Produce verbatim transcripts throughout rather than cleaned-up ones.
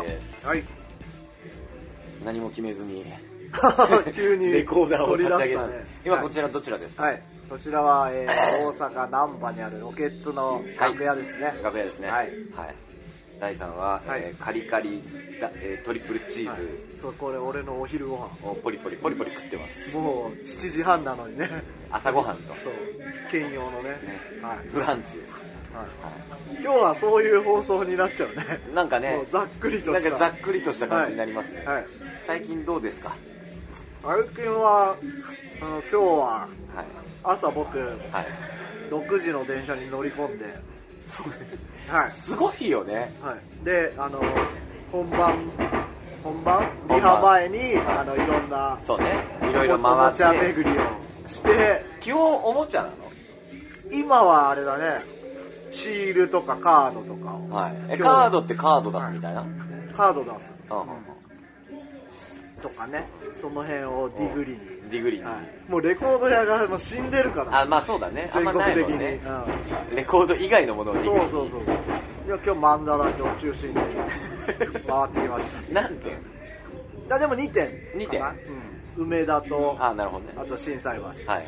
ので、はい、何も決めずに急にレコーダーを立ち上げます、ね、今こちらどちらですか？はい、こちらは、えー、大阪難波にあるロケッツの楽屋ですね、はい、楽屋ですね、はい、はい、だいさんは、はい、えー、カリカリ、えー、トリプルチーズ、はい、そうこれ俺のお昼ご飯をポリポリポリポリ食ってます。もうしちじはんなのにね、朝ごはんとそう兼用の ね, ね、はい、ブランチです、はいはい、今日はそういう放送になっちゃうね。なんかね、ざっくりとしたなんかざっくりとした感じになりますね、はいはい、最近どうですか？最近はあの今日は、はい朝僕、はい、ろくじの電車に乗り込んで、そう、はい、すごいよね、はい、であの本番本番リハ前にあのいろんなそうねいろいろ回っておもちゃ巡りをして。基本おもちゃなの？今はあれだね、シールとかカードとかを、はい、えカードってカード出すみたいな、はい、カード出す、うんうんうんとかね、その辺をディグリにディグリに、はい、もうレコード屋がもう死んでるからあ、まあそうだね、全国的に、ね、うん、レコード以外のものをディグリに。そうそうそう。いや今日マンダラを中心に回ってきました。何点？だでもにてんにてんかな、うん、梅田と あ, なるほど、ね、あと心斎橋、はいはい、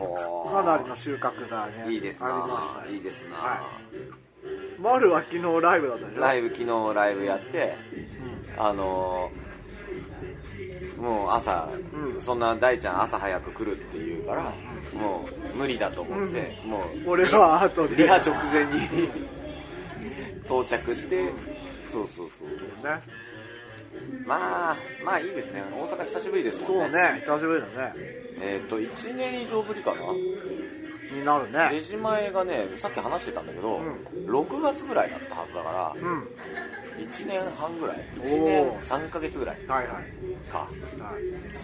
うん、かなりの収穫がね、いいですな、いいですな、はい、マルは昨日ライブだったでしょ？ライブ昨日ライブやって、うん、あのーもう朝、うん、そんな大ちゃん朝早く来るって言うから、うん、もう無理だと思って、うん、もう俺は後でリハ直前に到着して、うん、そうそうそう、ね、まあまあいいですね。大阪久しぶりですもんね。そうね、久しぶりだね。えっといちねん以上ぶりかなになるね。出島がね、さっき話してたんだけど、うん、ろくがつぐらいだったはずだから、うん、いちねんはんぐらい、いちねんさんかげつぐらいか、はいはい、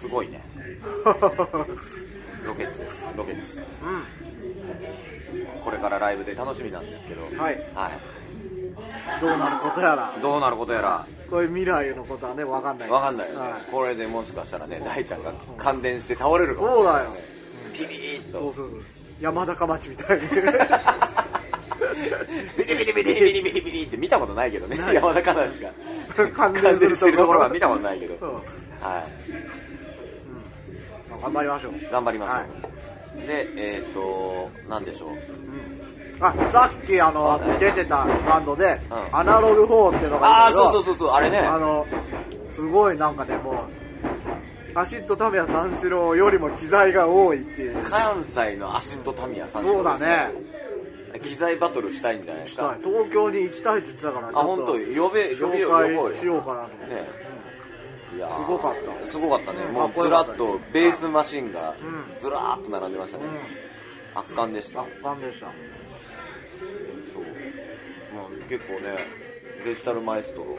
すごいね。ロケッツです、ロケッツ、うん、これからライブで楽しみなんですけど、はい、はい、どうなることやらどうなることやら、こういう未来のことはね、分かんない分かんないよね、はい、これでもしかしたらね、大ちゃんが感電して倒れるかもしれない、ね、そうだよ、ピリッと、そうそうそう、山高町みたいにビリビリビリビリビリビリって見たことないけどね、山田かなが完全してるところは見たことないけど、はい、うん、頑張りましょう、頑張りましょう、はい、でえっ、ー、と何でしょう、うん、あさっきあのあ出てたバンドで、うん、アナログフォーっていうのがあるんだけど、あそうそうそうそう、あれね、あのすごいなんかね、もうアシッドタミヤ三四郎よりも機材が多いっていう、関西のアシッドタミヤ三四郎ですね、そうだね、機材バトルしたいんじゃないですか。東京に行きたいって言ってたから、あ本当に呼べ呼べよ、呼ぼうしようかなと思って、ね、うん、いやすごかった、すごかったね、うん、もうずらっとベースマシンがずらっと並んでましたね、うん、圧巻でした、圧巻でした、そう、まあ、結構ねデジタルマエストロ、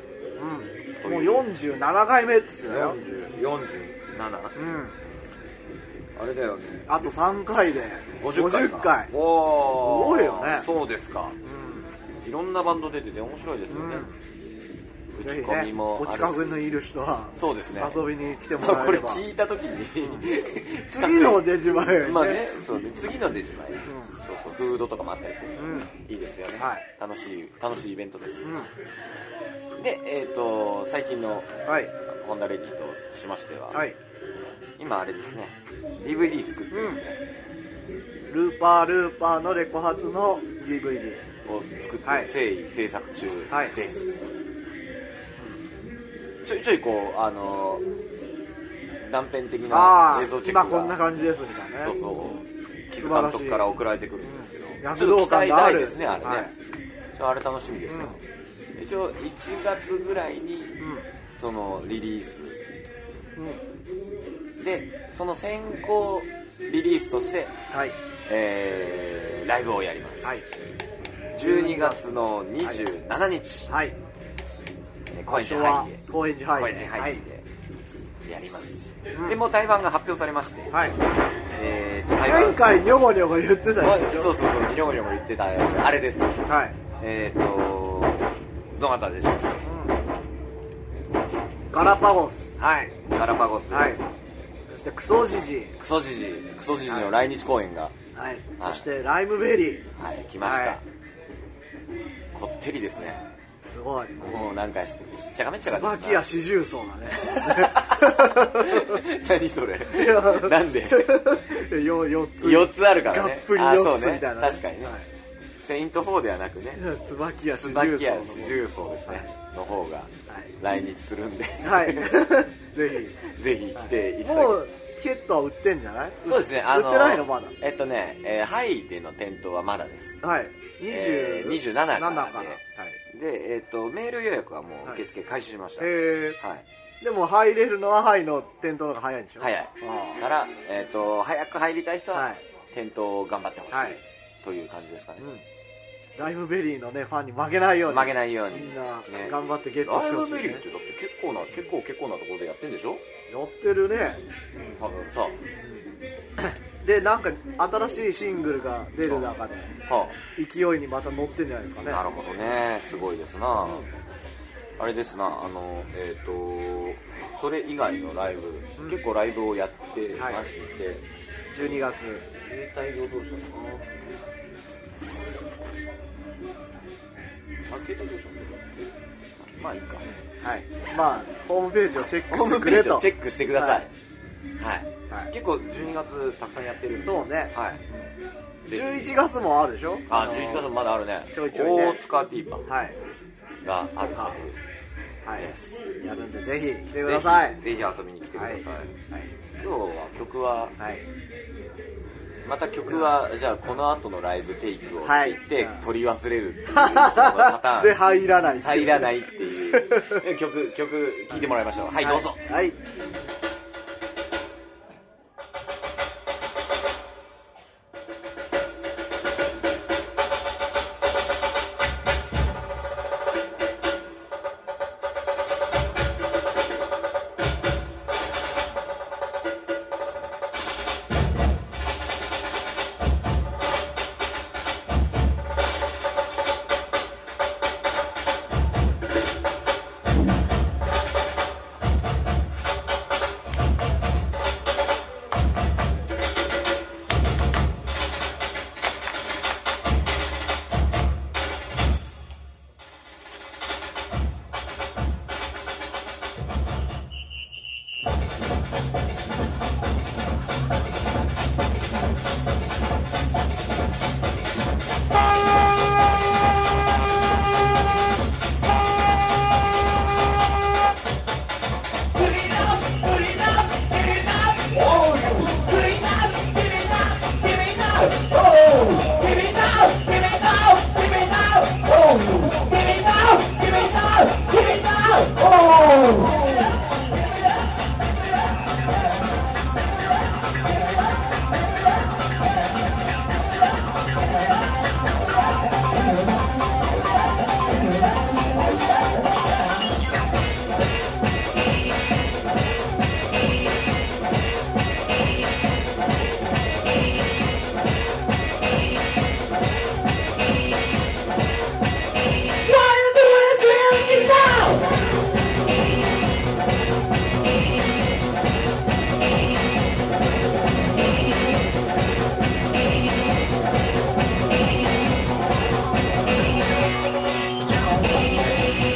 うん、もうよんじゅうななかいめっつってたよ、よんじゅうなな、うん、あれだよね、あとさんかいでごじゅっかいか、ごじゅっかい、おーすごいよね。そうですか、うん、いろんなバンド出てて面白いですよね、うん、打ち込みもある、ね、お近くのいる人はそうですね、遊びに来てもらえれば、これ聞いた時に、うん、次の出島へ、ね、まあね、そうね、次の出島へ、うん、そうそう、フードとかもあったりする、うん、いいですよね、はい、楽しい楽しいイベントです、うん、でえっ、ー、と最近のホンダレディとしましては、はい、今あれですね、 ディーブイディー 作ってますね、うん、ルーパールーパーのレコ発の ディーブイディー を作って、はい、製意制作中です、はい、うん、ちょいちょいこうあのー、断片的な映像チェックが今こんな感じですみたいなね、そうそう木津監督から送られてくるんですけど、うん、ちょっと期待大ですね、あれね、はい、あれ楽しみですよ、うん、一応いちがつぐらいに、うん、そのリリース、うんで、その先行リリースとして、はい、えー、ライブをやります、はい、じゅうにがつのにじゅうしちにち、はい、高円寺ハイで高円寺ハイで、はい、やります、うん、で、もう対バンが発表されまして、はい、えー、前回ニョゴニョゴ言ってたやつでしょ、そうそうそう、ニョゴニョゴ言ってたやつ、あれです、はい、えーとどなたでしたっけ、うん、ガラパゴス、はい、ガラパゴス、はい、クソジジイ、クソジジイ、クソジジイの来日公演が、はい、はい、そしてライムベリー、はい、来ました、はい、こってりですね、すごい。もうなんかしっちゃかめっちゃかった。椿屋四重奏だね。何それ。なんで。よ四つ。四つあるからね。がっぷり四つみたいな。確かにね。セイントフォーではなくね。椿屋四重奏の。椿屋四重奏ですね。の方が来日するんで。はい。ぜひぜひ来ていただき。もうチケットは売ってんじゃない？そうですね。売ってないのまだ。えっとね、ハイでの店頭はまだです。はい。にじゅうななからで、はい、で、えーと、メール予約はもう受付開始しました。へえ、でも入れるのはハイの店頭の方が早いんでしょ。早いから、えっと早く入りたい人は店頭を頑張ってほしいという感じですかね。ライムベリーのねファンに負けないように負けないようにみんな頑張ってゲットしてほしい。ライムベリーってだって結構な結構結構なところでやってるんでしょ。やってるね多分さ。で、なんか新しいシングルが出る中で勢いにまた乗ってんじゃないですかね。なるほどね、すごいですな。あれですな、あのえっとそれ以外のライブ、結構ライブをやってまして、じゅうにがつ携帯をどうしたのかなあ、携帯どうしたのかな。まあいいか、はい、まあホームページをチェックしてくれと、チェックしてください。はい、結構じゅうにがつたくさんやってる。そうね。はい。じゅういちがつもあるでしょ。あ、じゅういちがつもまだあるね。ちょいちょいね。大塚ティーパンがあるはずです。やるんでぜひ来てください。ぜひ遊びに来てください。今日は曲は、また曲はじゃあこの後のライブテイクをっていって取り忘れるっていうパターンで入らない入らないっていう曲曲聞いてもらいましょう。はいどうぞ。はい。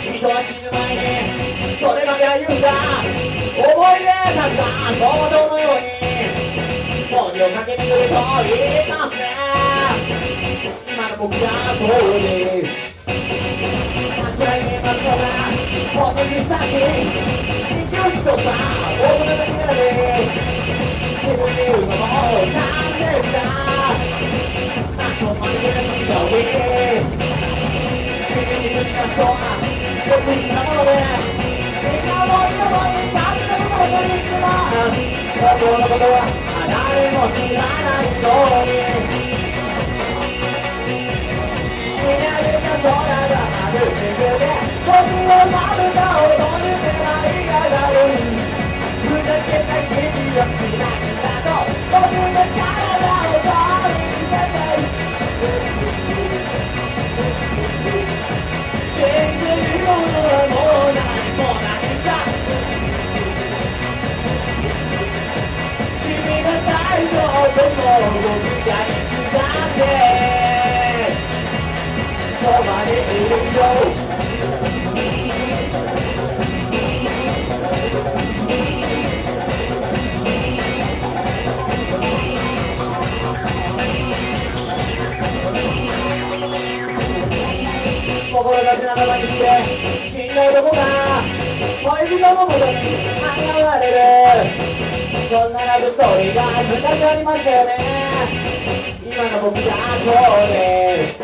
君が態度をどこを動くかいつか恋人の胸に迷われる、そんなラブストーリーが昔ありましたよね。今の僕がそうです。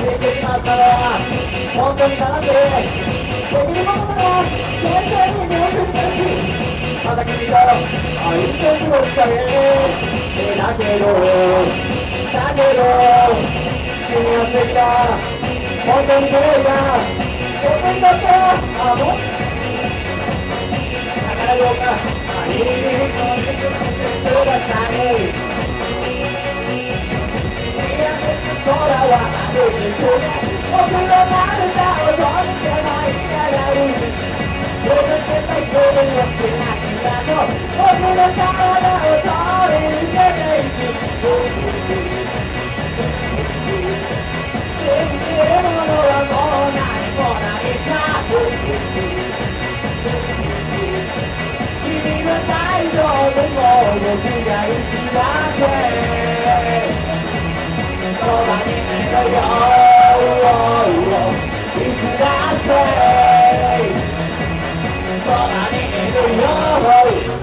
死んでしまったのは本当に悲しい。できることなら絶対に目をつぶったし、また君と愛して過ごしたね。だけどだけど君は素敵だ、本当に綺麗だ、僕にとってはあのだからどうかあり飛ばしたい。空は歩いて僕の涙を飛んで舞い上がり、僕の最高にはキラキラと僕の体を通り抜けていく。信じるものはもうないもうないさ。君の態度でも僕が一番でそばにいろよいつだってそばにいるよ。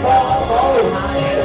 Oh, my God.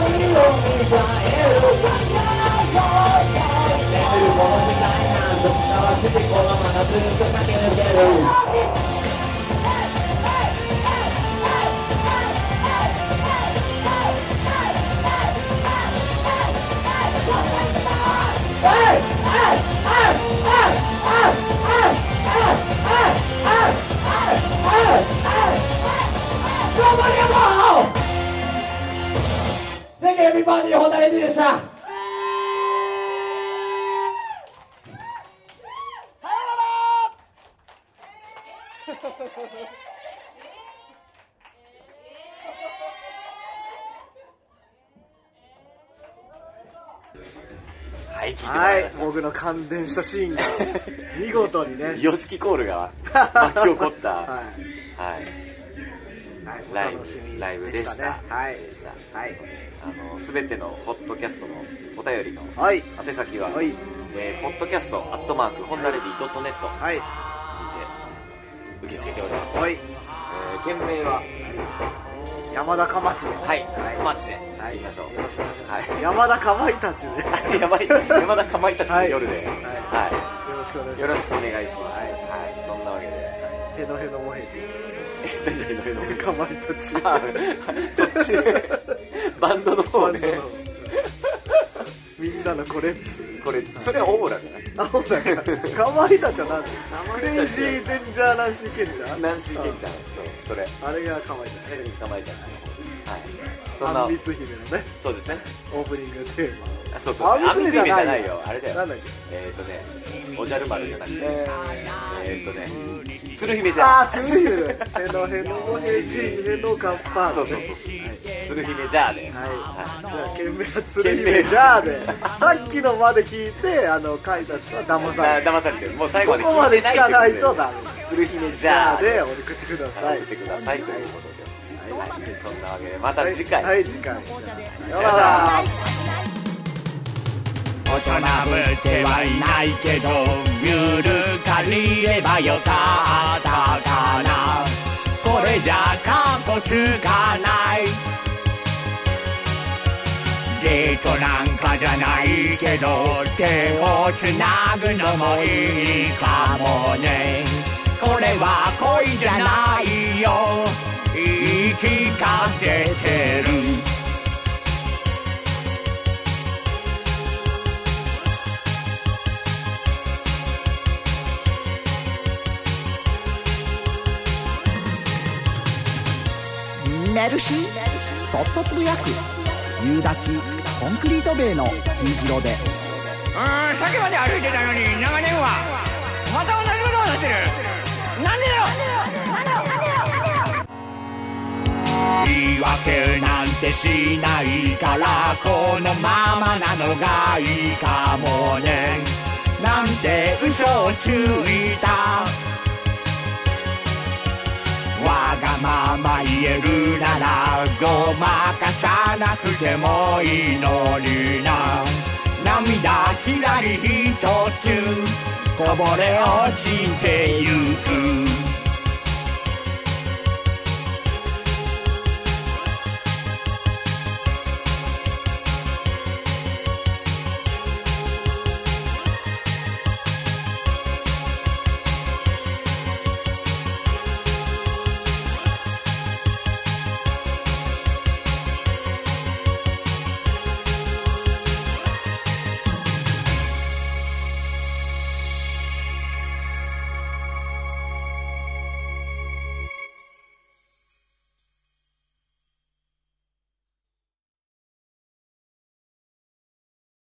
We're Everybody on the radio station.はい、はい、僕の感電したシーンが見事にね、ヨシキコールが巻き起こった、はいはい、ライブ、ライブでしたね。はい、すべてのポッドキャストのお便りの宛先は、はいえー、ポッドキャストアットマークホンダレディドットネット、はい受け付けております。はい。えー、件名は山田かまちで。はい。かまちで。はい。行きましょう。山田かまいたちで。やばい。山田かまいたちの夜で。はい。よろしくお願いします。はい。はい。そんなわけで。へのへのもへじ。へのへのもへじ。かまいたち。そっち。バンドの方ね。みんなのこれっつこれそれはオーラじゃないあオーラかかまいたちは何クレイジーデンジャーナンシーケンちゃんナンシーケンちゃんそれあれがかまいたちかまいたちはいそんなあんみつ姫のねそうですねオープニングテーマあそうそうあんみつ姫じゃないよあれだよなんだっけえーとねおじゃる丸じゃなくてえーとね鶴姫じゃあ鶴姫へのへのもへじへのかっぱそうそうそう鶴姫ジャーで、はい、件名は鶴姫ジャーで、さっきのまで聞いて、あのカイたちは騙されて、騙されてる、もう最後まで聞かないとダメ。鶴姫ジャーで送ってください、送ってくださいということで、はいはい、そんなわけでまた次回、はい、次回、さよなら。大人ぶってはいないけど、ミュール借りればよかったかな。これじゃカッコつかない。デートなんかじゃないけど手をつなぐのもいいかもねこれは恋じゃないよ言い聞かせてる寝るしそっとつぶやく夕立コンクリート塀の虹色でうーんさっきまで歩いてたのに長年はまた同じことをしてるなんでよ言い訳なんてしないからこのままなのがいいかもねなんて嘘をついたわがまま言えるならごまかさなくてもいいのにな涙きらりひとつこぼれ落ちてゆく